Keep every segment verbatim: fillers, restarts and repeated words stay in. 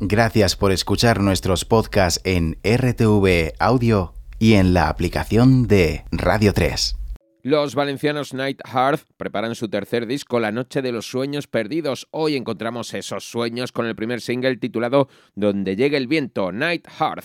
Gracias por escuchar nuestros podcasts en R T V Audio y en la aplicación de Radio tres. Los valencianos Night Hearth preparan su tercer disco, La Noche de los Sueños Perdidos. Hoy encontramos esos sueños con el primer single titulado Donde llegue el viento, Night Hearth.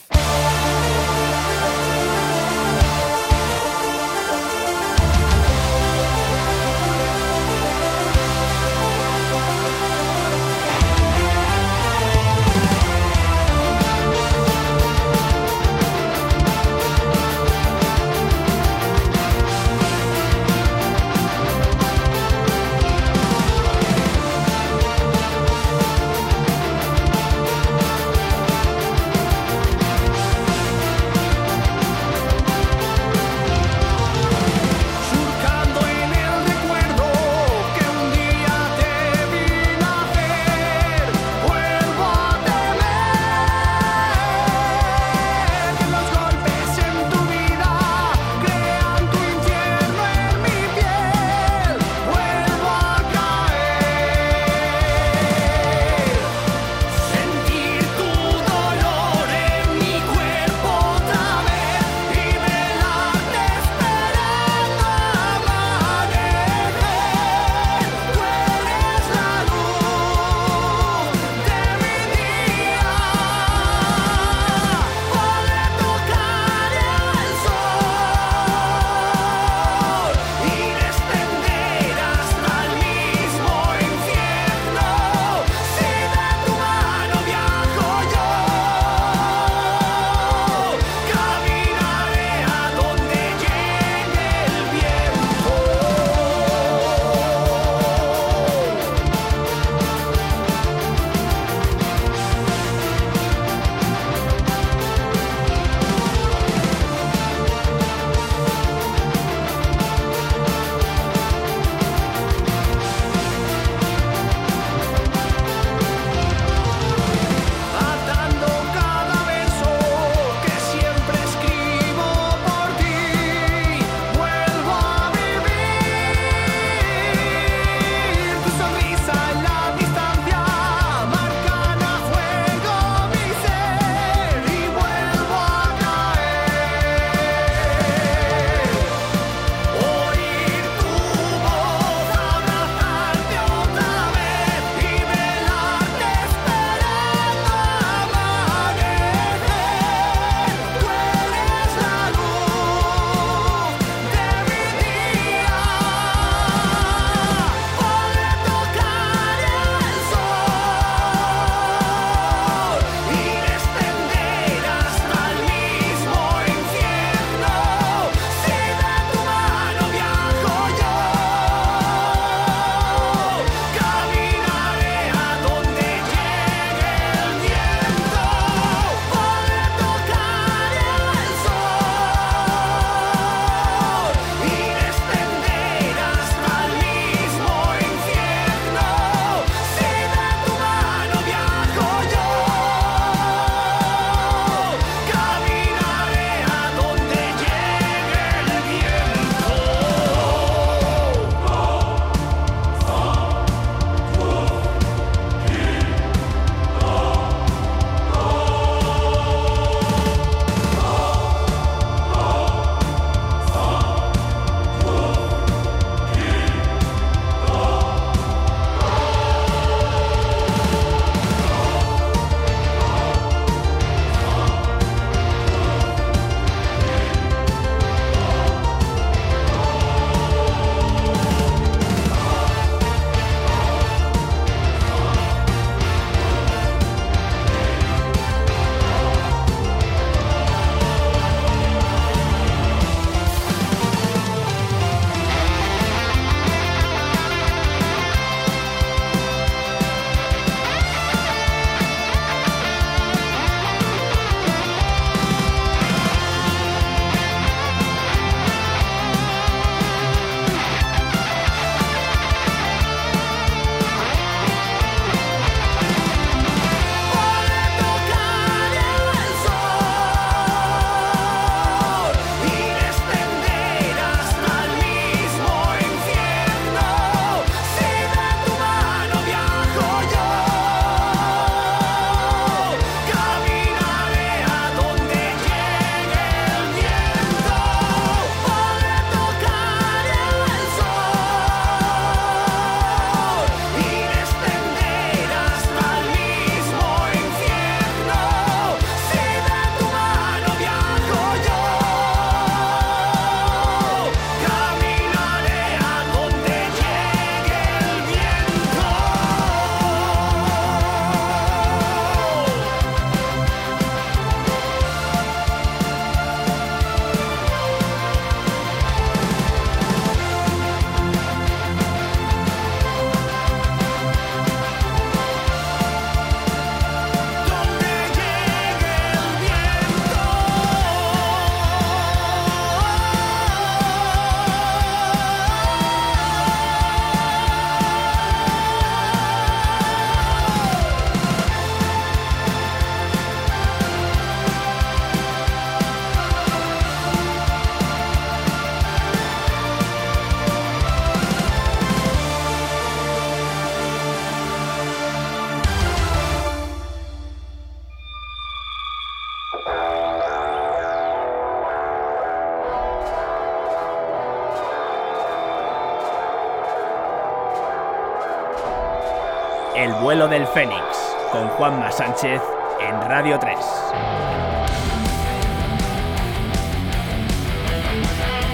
El vuelo del Fénix, con Juanma Sánchez en Radio tres.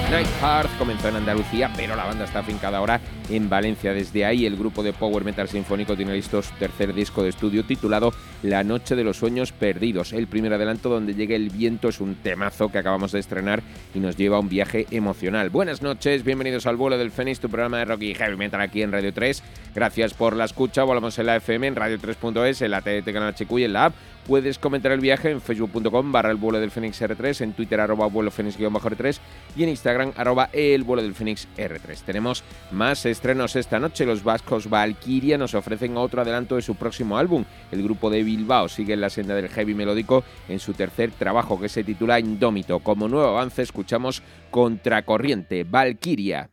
Night Hearth comenzó en Andalucía, pero la banda está afincada ahora en Valencia. Desde ahí, el grupo de power metal sinfónico tiene listo su tercer disco de estudio titulado La Noche de los Sueños Perdidos. El primer adelanto, Donde llegue el viento, es un temazo que acabamos de estrenar y nos lleva a un viaje emocional. Buenas noches, bienvenidos al Vuelo del Fénix, tu programa de rock y heavy metal aquí en Radio tres. Gracias por la escucha, volvamos en la F M, en radio tres punto es, en la T D T Canal H Q y en la app. Puedes comentar el viaje en facebook.com barra el vuelo del Fénix R tres, en Twitter arroba vuelo fénix guión bajo R tres y en Instagram arroba el vuelo del Fénix R tres. Tenemos más estrenos esta noche. Los vascos Valkyria nos ofrecen otro adelanto de su próximo álbum. El grupo de Bilbao sigue en la senda del heavy melódico en su tercer trabajo, que se titula Indómito. Como nuevo avance escuchamos Contracorriente, Valkyria.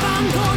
I'm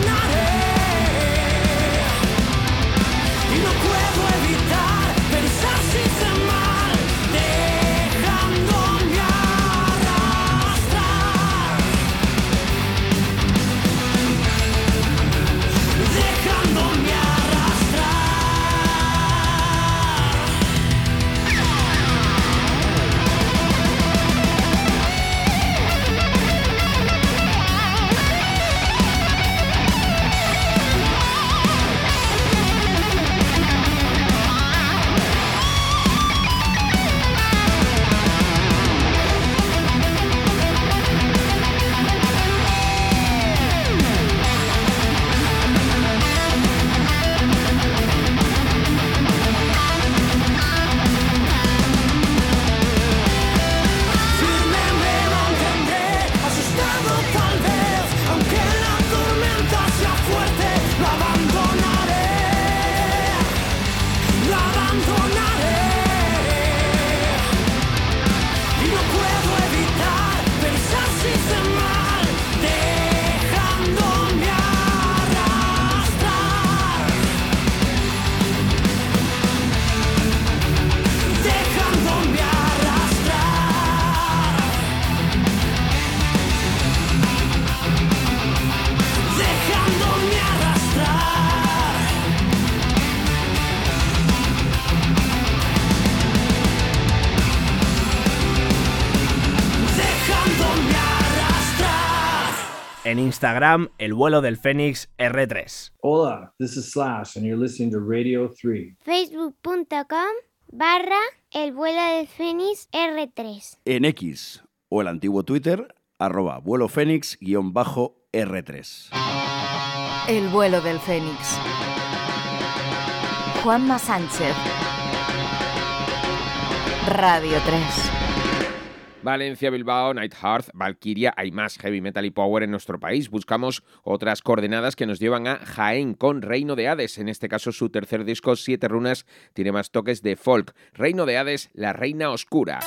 En Instagram, El vuelo del Fénix erre tres. Hola, this is Slash and you're listening to Radio tres. Facebook punto com barra El vuelo del Fénix erre tres. En X o el antiguo Twitter, arroba vuelo fénix guión bajo erre tres. El vuelo del Fénix. Juanma Sánchez. Radio tres. Valencia, Bilbao, Night Hearth, Valkyria, hay más heavy metal y power en nuestro país. Buscamos otras coordenadas que nos llevan a Jaén con Reino de Hades. En este caso, su tercer disco, Siete Runas, tiene más toques de folk. Reino de Hades, La Reina Oscura.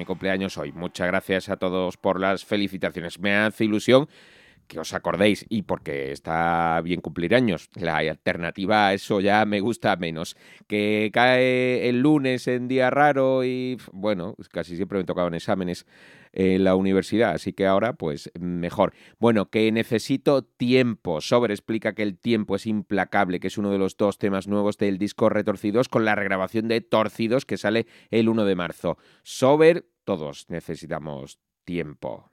mi cumpleaños hoy. Muchas gracias a todos por las felicitaciones. Me hace ilusión que os acordéis, y porque está bien cumplir años, la alternativa a eso ya me gusta menos. Que cae el lunes en día raro y, bueno, casi siempre me tocaban exámenes en la universidad, así que ahora, pues, mejor. Bueno, que necesito tiempo. Sober explica que el tiempo es implacable, que es uno de los dos temas nuevos del disco Retorcidos, con la regrabación de Torcidos, que sale el uno de marzo. Sober, todos necesitamos tiempo.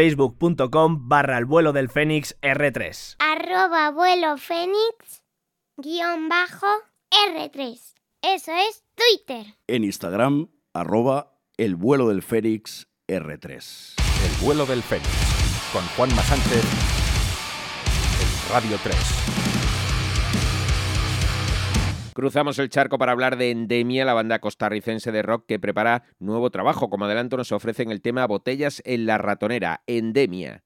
facebook.com barra el vuelo del Fénix R tres. Arroba vuelo Fénix guión bajo erre tres. Eso es Twitter. En Instagram, arroba El vuelo del Fénix erre tres. El vuelo del Fénix, con Juan Masante, en Radio tres. Cruzamos el charco para hablar de Endemia, la banda costarricense de rock que prepara nuevo trabajo. Como adelanto nos ofrecen el tema Botellas en la ratonera, Endemia.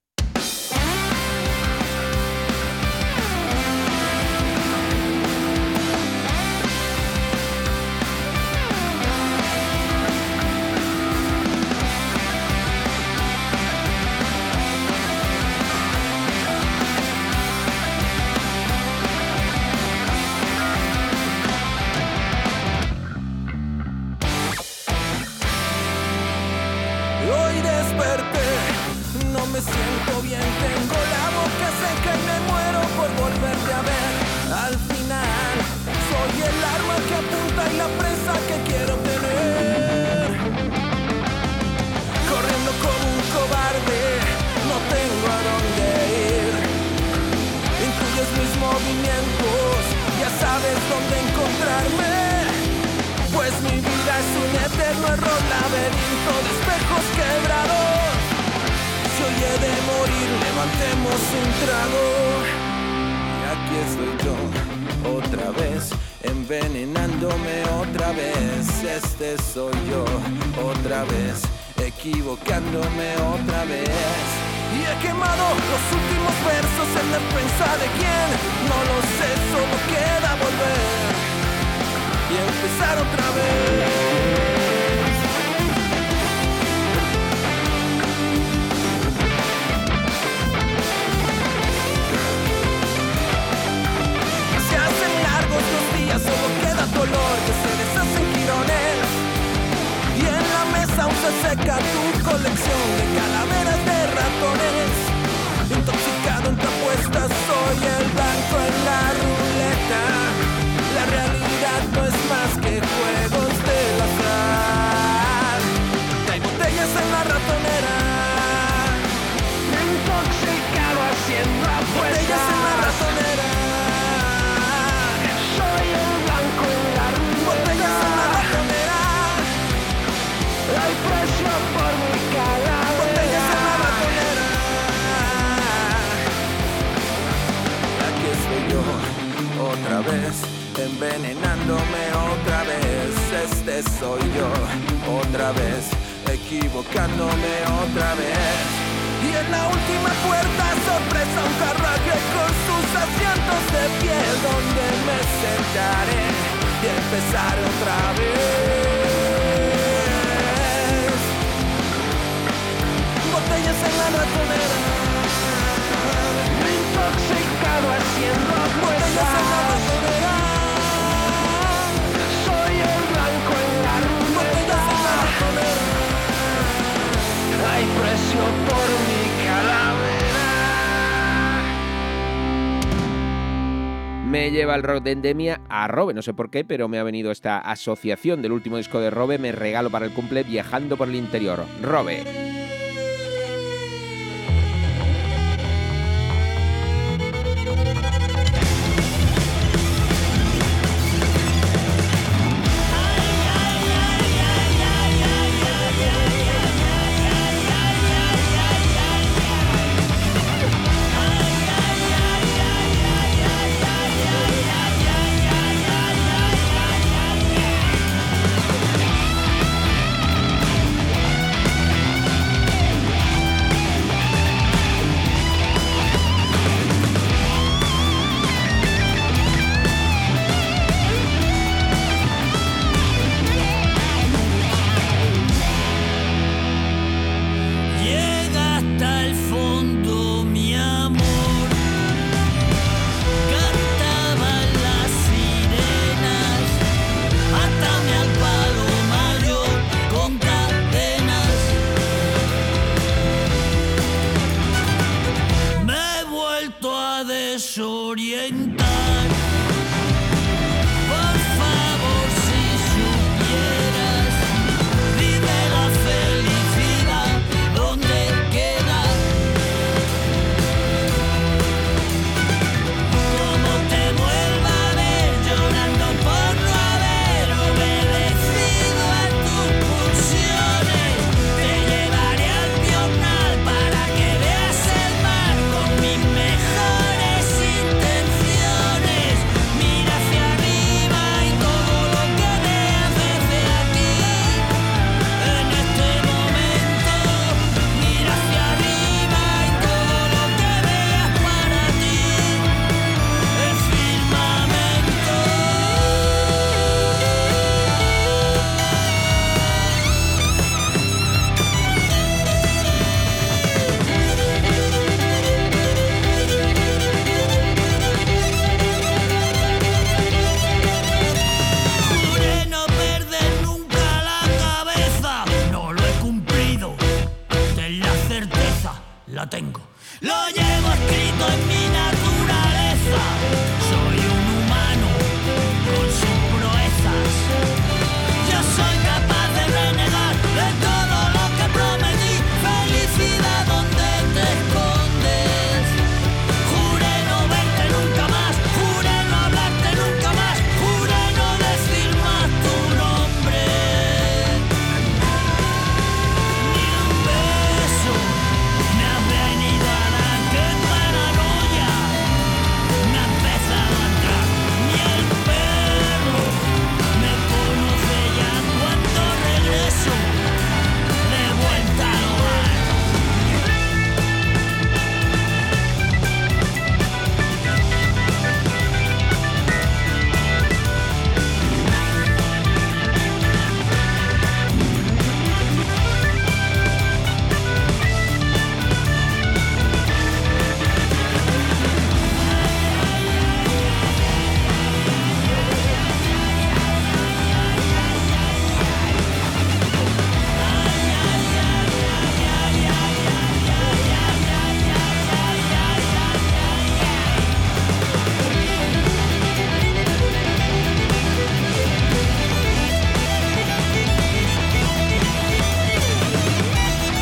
Envenenándome otra vez, este soy yo, otra vez, equivocándome otra vez. Y en la última puerta, sorpresa, un carruaje con sus asientos de piel, donde me sentaré y empezar otra vez. Botellas en la ratonera, me intoxicado haciendo fuerza. Hay precio por mi calavera. Me lleva el rock de Endemia a Robe, no sé por qué, pero me ha venido esta asociación del último disco de Robe. Me regalo para el cumple viajando por el interior. Robe. Don't Lo llevo escrito en mi naturaleza. Soy un humano con sus proezas. Yo soy capaz de renegar de todo lo que prometí. Felicidad donde te escondes. Juré no verte nunca más. Juré no hablarte nunca más. Juré no decir más tu nombre. Ni un beso me has venido a dar. ¡Qué paranoia! Me ha empezado a entrar. Ni el perro me conoce ya cuando regreso de vuelta al hogar. Mira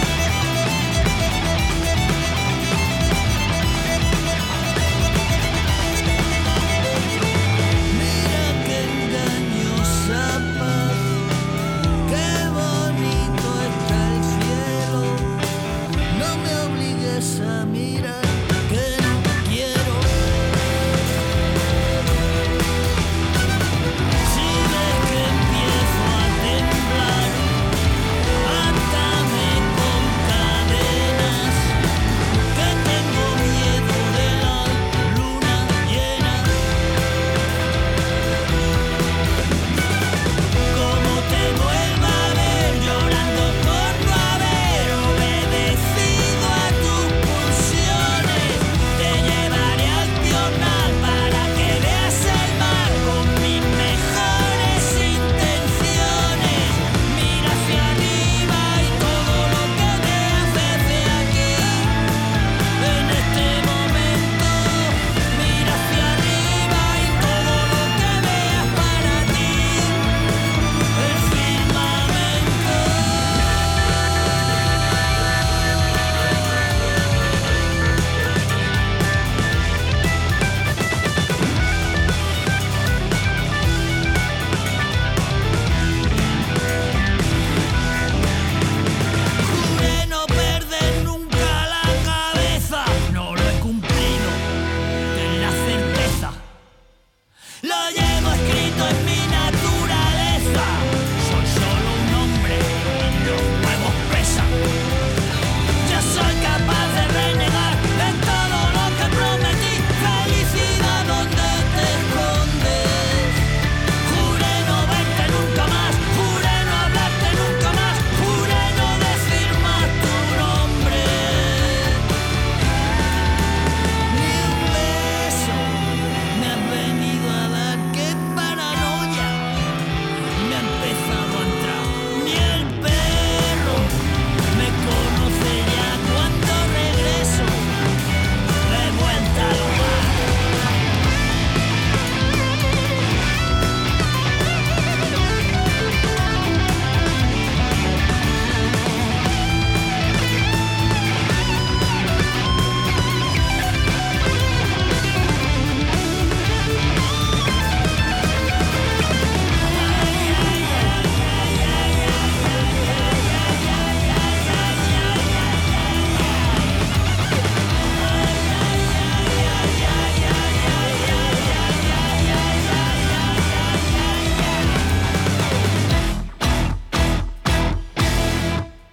qué engañosa paz, qué bonito está el cielo. No me obligues a mirar, que no quiero. Si ves que empiezo a temblar, átame con cadenas, que tengo miedo de la luna llena. Como te vuelva a ver llorando por no haber obedecido a tus pulsiones, te llevaré al Pional para que veas el mar con mis mejores intenciones. Mira hacia arriba y todo lo que te haces de aquí, en este momento. Mira hacia arriba y todo lo que veas para ti, el firmamento. Juré no perder nunca la cabeza, no lo he cumplido, ten la certeza. Lo llevo escrito en mi naturaleza. Soy solo un hombre y los huevos pesan. Yo soy capaz de renegar de todo lo que prometí. Felicidad donde te escondes. Juré no verte nunca más, juré no hablarte nunca más, juré no decir más tu nombre. Ni un beso me has venido a dar, qué paranoia me ha empezado a entrar. Ni el perro me conoce ya cuando regreso de vuelta al hogar.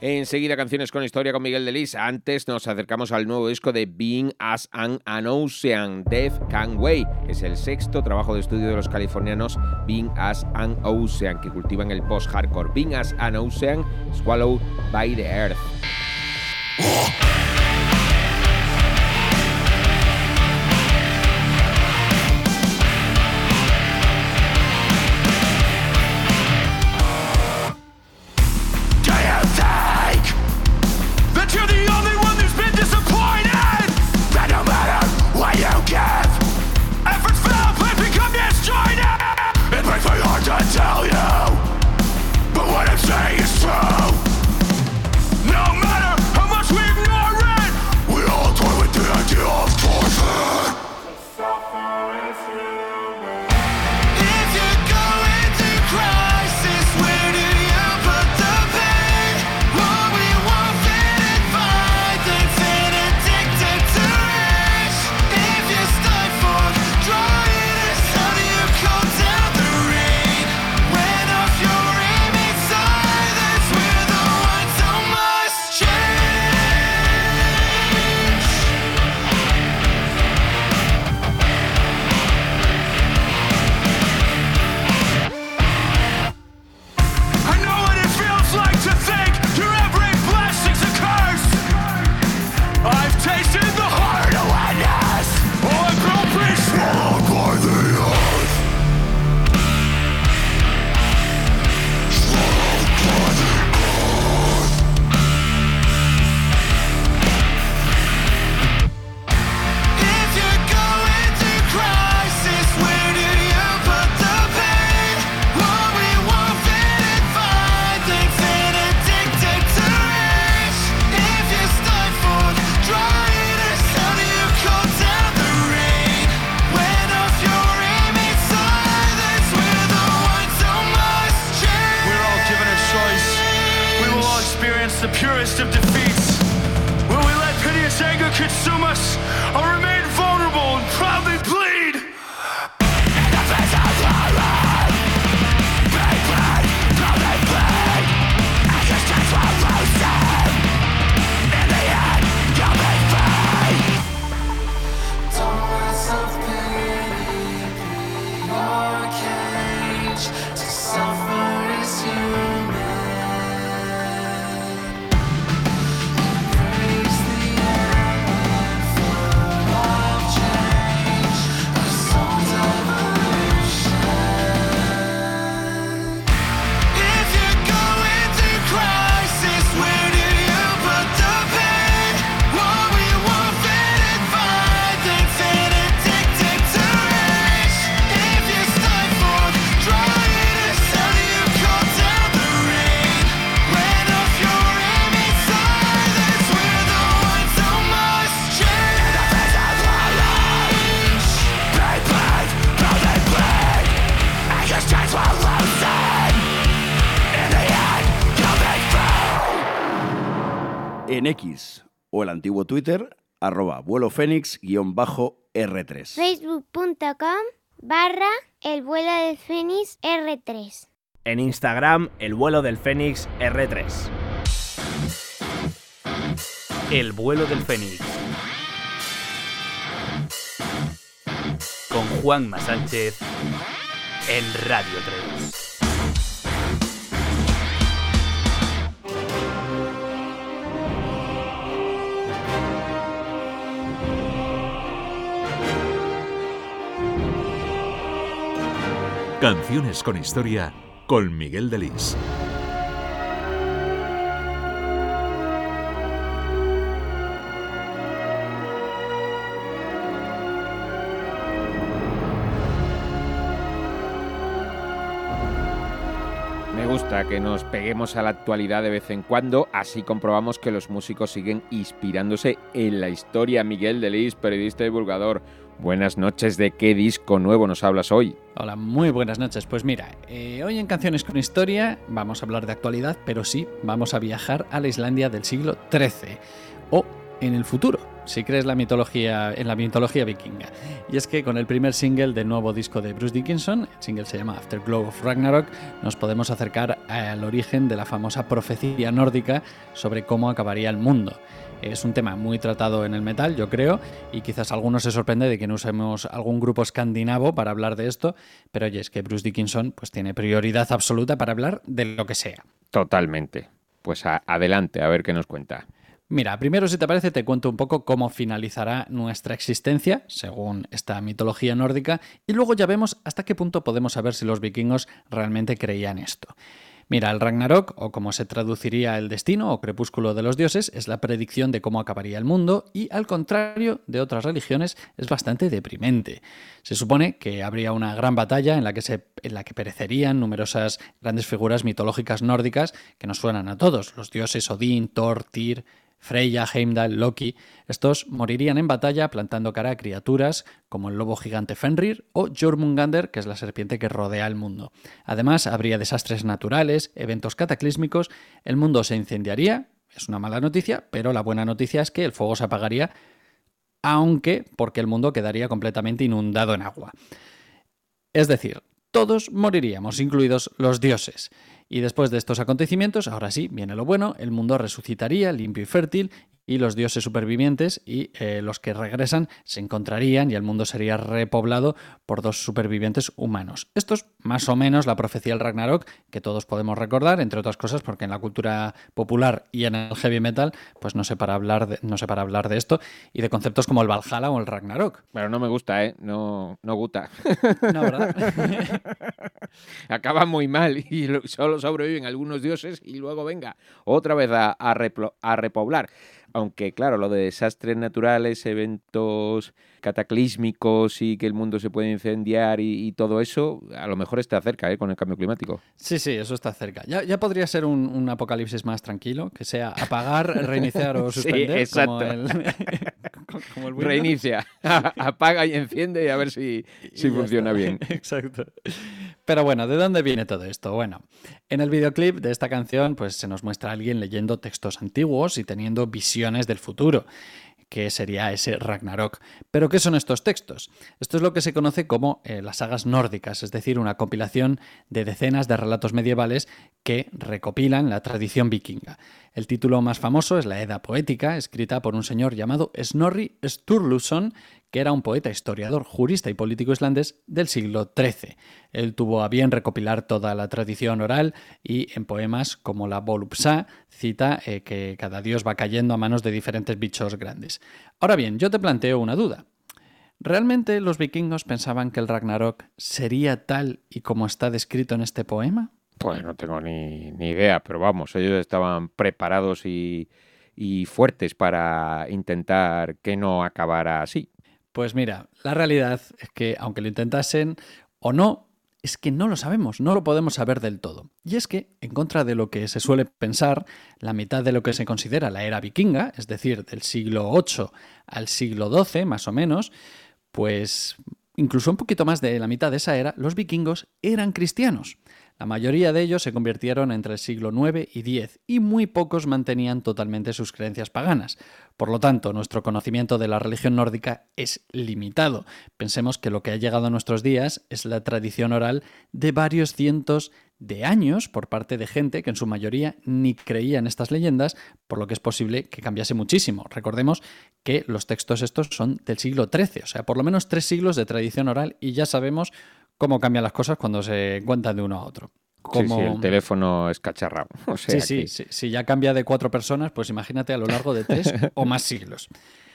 Enseguida Canciones con Historia con Miguel de Lis. Antes nos acercamos al nuevo disco de Being as an Ocean, Death Can Wait. Es el sexto trabajo de estudio de los californianos Being as an Ocean, que cultivan el post-hardcore. Being as an Ocean, Swallowed by the Earth. Do you think that you're the only one who's been disappointed? en X o el antiguo Twitter, arroba vuelo fénix guión R tres. facebook punto com barra el vuelo del fénix R tres. En Instagram, el vuelo del Fénix R tres. El vuelo del Fénix. Con Juanma Sánchez en Radio tres. Canciones con historia con Miguel de Lis. Me gusta que nos peguemos a la actualidad de vez en cuando, así comprobamos que los músicos siguen inspirándose en la historia. Miguel de Lis, periodista y divulgador. Buenas noches, ¿de qué disco nuevo nos hablas hoy? Hola, muy buenas noches. Pues mira, eh, hoy en Canciones con Historia vamos a hablar de actualidad, pero sí, vamos a viajar a la Islandia del siglo trece, o en el futuro, si crees la mitología, en la mitología vikinga. Y es que con el primer single del nuevo disco de Bruce Dickinson, el single se llama Afterglow of Ragnarok, nos podemos acercar al origen de la famosa profecía nórdica sobre cómo acabaría el mundo. Es un tema muy tratado en el metal, yo creo, y quizás algunos se sorprende de que no usemos algún grupo escandinavo para hablar de esto, pero oye, es que Bruce Dickinson pues tiene prioridad absoluta para hablar de lo que sea. Totalmente. Pues a- adelante, a ver qué nos cuenta. Mira, primero, si te parece, te cuento un poco cómo finalizará nuestra existencia, según esta mitología nórdica, y luego ya vemos hasta qué punto podemos saber si los vikingos realmente creían esto. Mira, el Ragnarok, o como se traduciría el destino o crepúsculo de los dioses, es la predicción de cómo acabaría el mundo y, al contrario de otras religiones, es bastante deprimente. Se supone que habría una gran batalla en la que, se, en la que perecerían numerosas grandes figuras mitológicas nórdicas que nos suenan a todos, los dioses Odín, Thor, Tyr, Freya, Heimdall, Loki. Estos morirían en batalla plantando cara a criaturas como el lobo gigante Fenrir o Jörmungandr, que es la serpiente que rodea el mundo. Además, habría desastres naturales, eventos cataclísmicos, el mundo se incendiaría, es una mala noticia, pero la buena noticia es que el fuego se apagaría, aunque porque el mundo quedaría completamente inundado en agua. Es decir, todos moriríamos, incluidos los dioses. Y después de estos acontecimientos, ahora sí, viene lo bueno, el mundo resucitaría limpio y fértil, y los dioses supervivientes y eh, los que regresan se encontrarían y el mundo sería repoblado por dos supervivientes humanos. Esto es más o menos la profecía del Ragnarok que todos podemos recordar, entre otras cosas porque en la cultura popular y en el heavy metal pues no sé para hablar de, no sé para hablar de esto y de conceptos como el Valhalla o el Ragnarok. Pero no me gusta, ¿eh? No, no gusta. No, ¿verdad? Acaba muy mal y solo sobreviven algunos dioses y luego venga otra vez a, a, replo, a repoblar. Aunque, claro, lo de desastres naturales, eventos cataclísmicos y que el mundo se puede incendiar y, y todo eso, a lo mejor está cerca, ¿eh? Con el cambio climático. Sí, sí, eso está cerca. Ya, ya podría ser un, un apocalipsis más tranquilo, que sea apagar, reiniciar o suspender. Sí, exacto. Como el, como el Windows. Reinicia, apaga y enciende y a ver si, si funciona está. Bien. Exacto. Pero bueno, ¿de dónde viene todo esto? Bueno, en el videoclip de esta canción pues, se nos muestra a alguien leyendo textos antiguos y teniendo visiones del futuro, que sería ese Ragnarok. ¿Pero qué son estos textos? Esto es lo que se conoce como eh, las sagas nórdicas, es decir, una compilación de decenas de relatos medievales que recopilan la tradición vikinga. El título más famoso es la Edda Poética, escrita por un señor llamado Snorri Sturluson, que era un poeta, historiador, jurista y político islandés del siglo trece. Él tuvo a bien recopilar toda la tradición oral y en poemas como la Volupsa cita eh, que cada dios va cayendo a manos de diferentes bichos grandes. Ahora bien, yo te planteo una duda. ¿Realmente los vikingos pensaban que el Ragnarok sería tal y como está descrito en este poema? Pues no tengo ni, ni idea, pero vamos, ellos estaban preparados y, y fuertes para intentar que no acabara así. Pues mira, la realidad es que, aunque lo intentasen o no, es que no lo sabemos, no lo podemos saber del todo. Y es que, en contra de lo que se suele pensar, la mitad de lo que se considera la era vikinga, es decir, del siglo ocho al siglo doce, más o menos, pues incluso un poquito más de la mitad de esa era, los vikingos eran cristianos. La mayoría de ellos se convirtieron entre el siglo nueve y diez y muy pocos mantenían totalmente sus creencias paganas. Por lo tanto, nuestro conocimiento de la religión nórdica es limitado. Pensemos que lo que ha llegado a nuestros días es la tradición oral de varios cientos de años por parte de gente que en su mayoría ni creía en estas leyendas, por lo que es posible que cambiase muchísimo. Recordemos que los textos estos son del siglo trece, o sea, por lo menos tres siglos de tradición oral y ya sabemos cómo cambian las cosas cuando se cuentan de uno a otro. Como... Sí, sí, el teléfono es cacharrao. O sea, sí, que... sí, sí, si ya cambia de cuatro personas, pues imagínate a lo largo de tres o más siglos.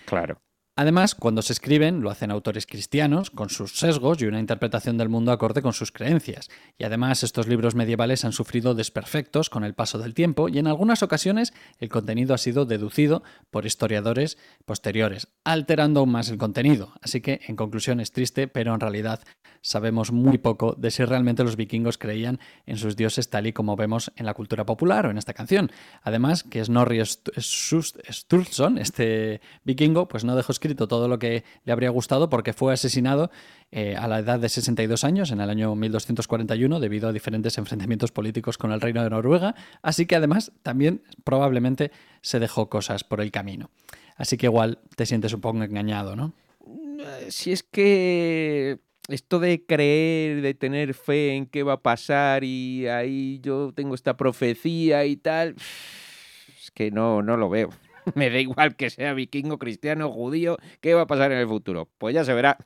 Claro. Además, cuando se escriben, lo hacen autores cristianos, con sus sesgos y una interpretación del mundo acorde con sus creencias. Y además, estos libros medievales han sufrido desperfectos con el paso del tiempo y en algunas ocasiones el contenido ha sido deducido por historiadores posteriores, alterando aún más el contenido. Así que, en conclusión, es triste, pero en realidad sabemos muy poco de si realmente los vikingos creían en sus dioses tal y como vemos en la cultura popular o en esta canción. Además, que Snorri Sturluson, este vikingo, pues no dejó escrito todo lo que le habría gustado porque fue asesinado eh, a la edad de sesenta y dos años en el año mil doscientos cuarenta y uno debido a diferentes enfrentamientos políticos con el Reino de Noruega, así que además también probablemente se dejó cosas por el camino. Así que igual te sientes un poco engañado, ¿no? Si es que esto de creer, de tener fe en qué va a pasar y ahí yo tengo esta profecía y tal, es que no, no lo veo. Me da igual que sea vikingo, cristiano, judío, ¿qué va a pasar en el futuro? Pues ya se verá.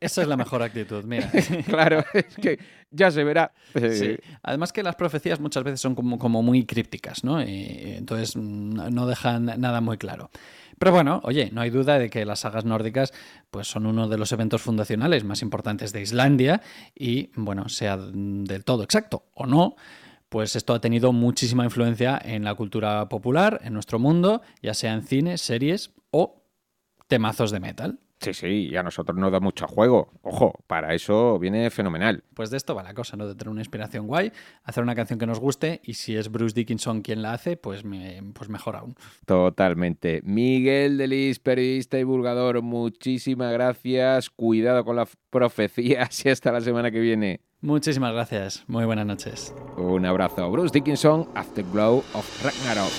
Esa es la mejor actitud, mira. Claro, es que ya se verá. Sí. Además que las profecías muchas veces son como, como muy crípticas, ¿no? Y entonces no dejan nada muy claro. Pero bueno, oye, no hay duda de que las sagas nórdicas pues, son uno de los eventos fundacionales más importantes de Islandia y, bueno, sea del todo exacto o no, pues esto ha tenido muchísima influencia en la cultura popular, en nuestro mundo, ya sea en cine, series o temazos de metal. Sí, sí, y a nosotros nos da mucho juego. Ojo, para eso viene fenomenal. Pues de esto va la cosa, ¿no? De tener una inspiración guay, hacer una canción que nos guste y si es Bruce Dickinson quien la hace, pues, me, pues mejor aún. Totalmente. Miguel de Lis, periodista y divulgador, muchísimas gracias. Cuidado con las profecías y hasta la semana que viene. Muchísimas gracias. Muy buenas noches. Un abrazo. Bruce Dickinson, Afterglow of Ragnarok.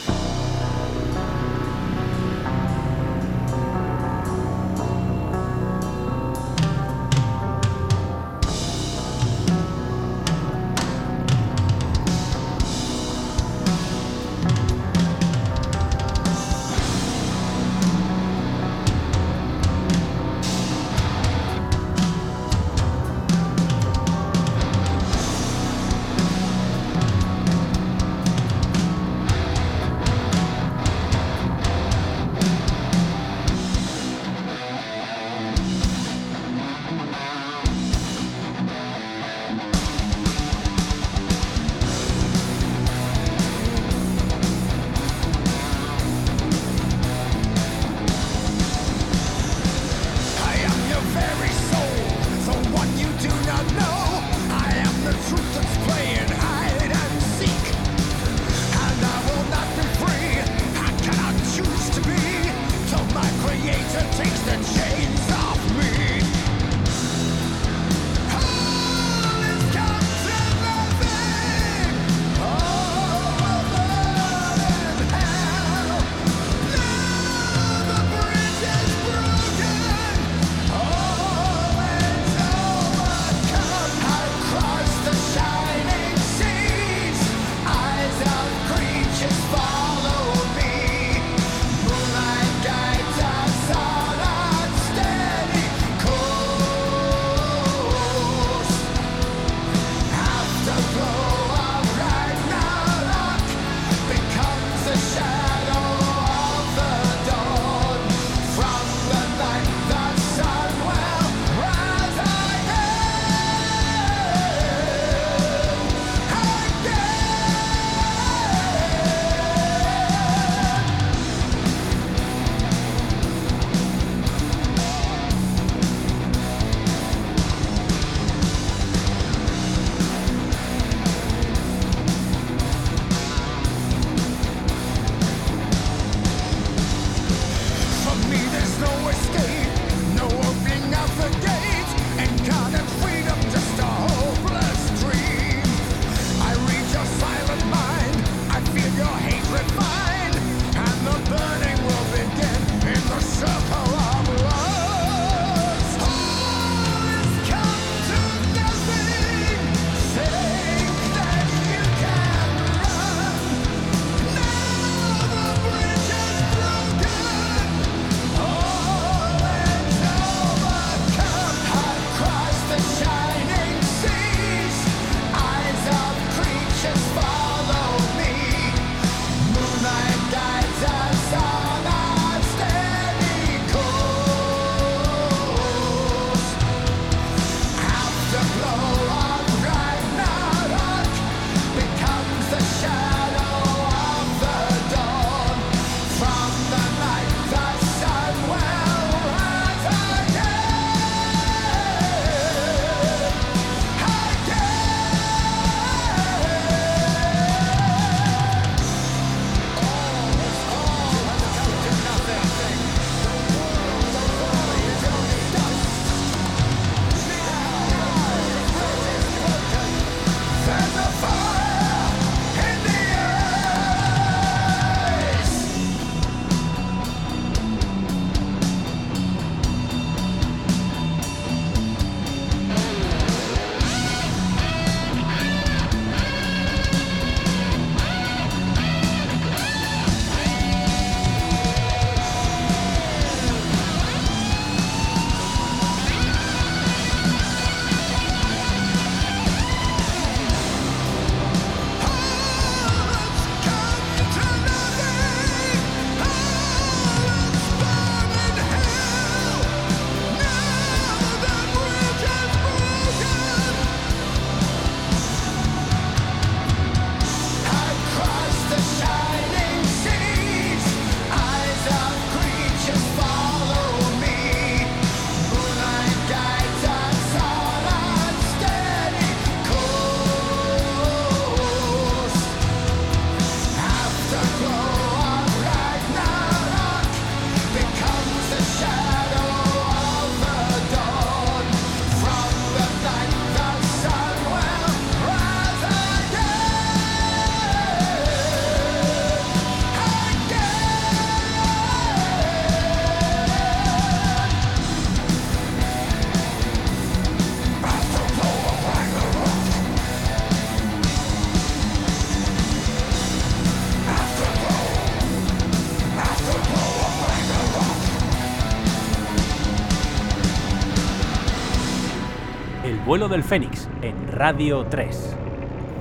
vuelo del Fénix en Radio tres.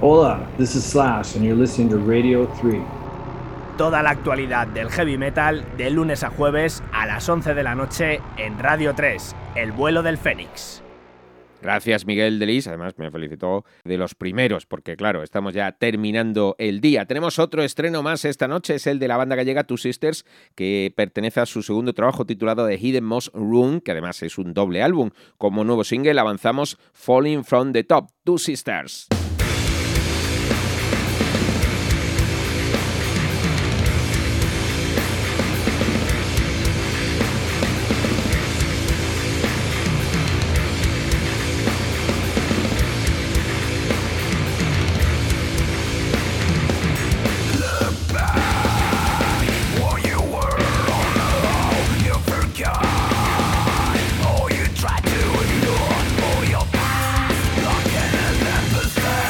Hola, this is Slash and you're listening to Radio tres. Toda la actualidad del heavy metal de lunes a jueves a las once de la noche en Radio tres, El vuelo del Fénix. Gracias Miguel de Lis, además me felicitó de los primeros, porque claro, estamos ya terminando el día. Tenemos otro estreno más esta noche, es el de la banda gallega dos Sisters, que pertenece a su segundo trabajo titulado The Hidden Most Room, que además es un doble álbum. Como nuevo single avanzamos Falling From The Top, dos Sisters. Let's go.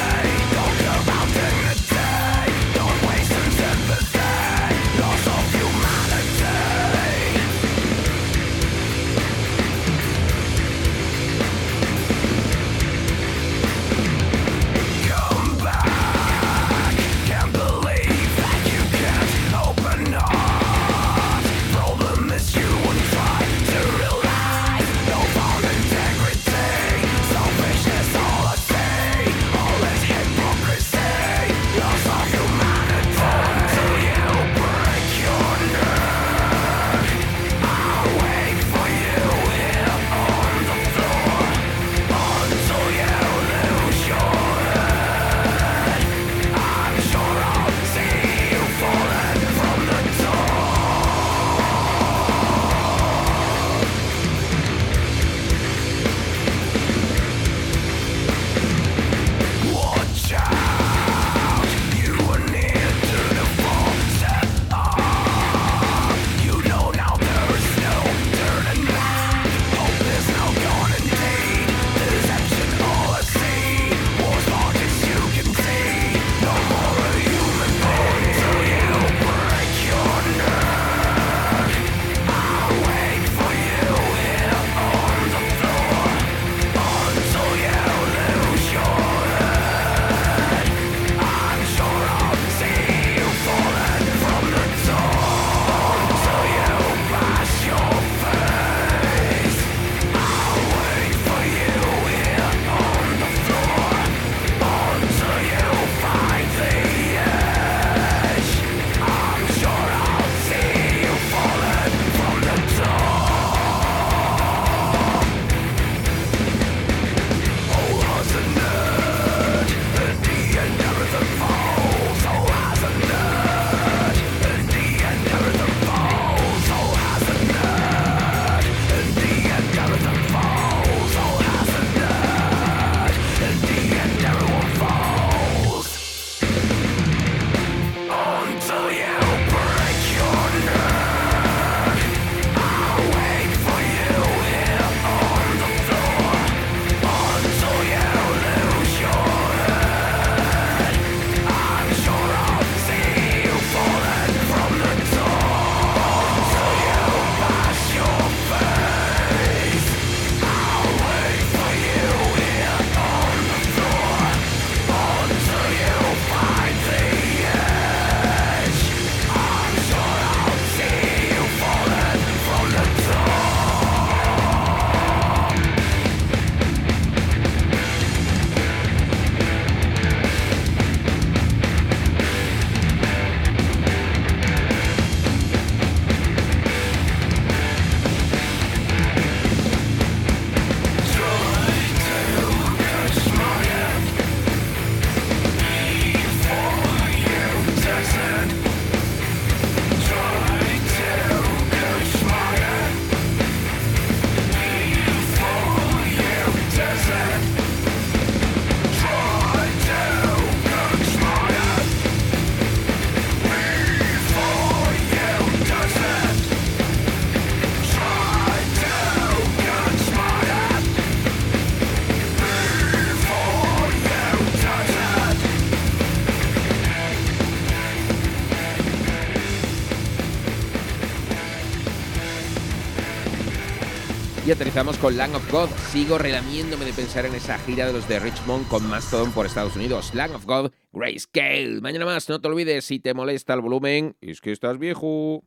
Y aterrizamos con Lamb of God. Sigo relamiéndome de pensar en esa gira de los de Richmond con Mastodon por Estados Unidos. Lamb of God, Grayscale. Mañana más, no te olvides, si te molesta el volumen, es que estás viejo.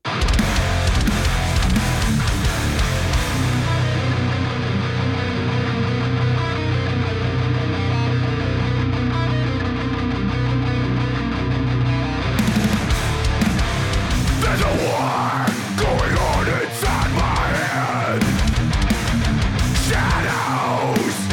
Shadows!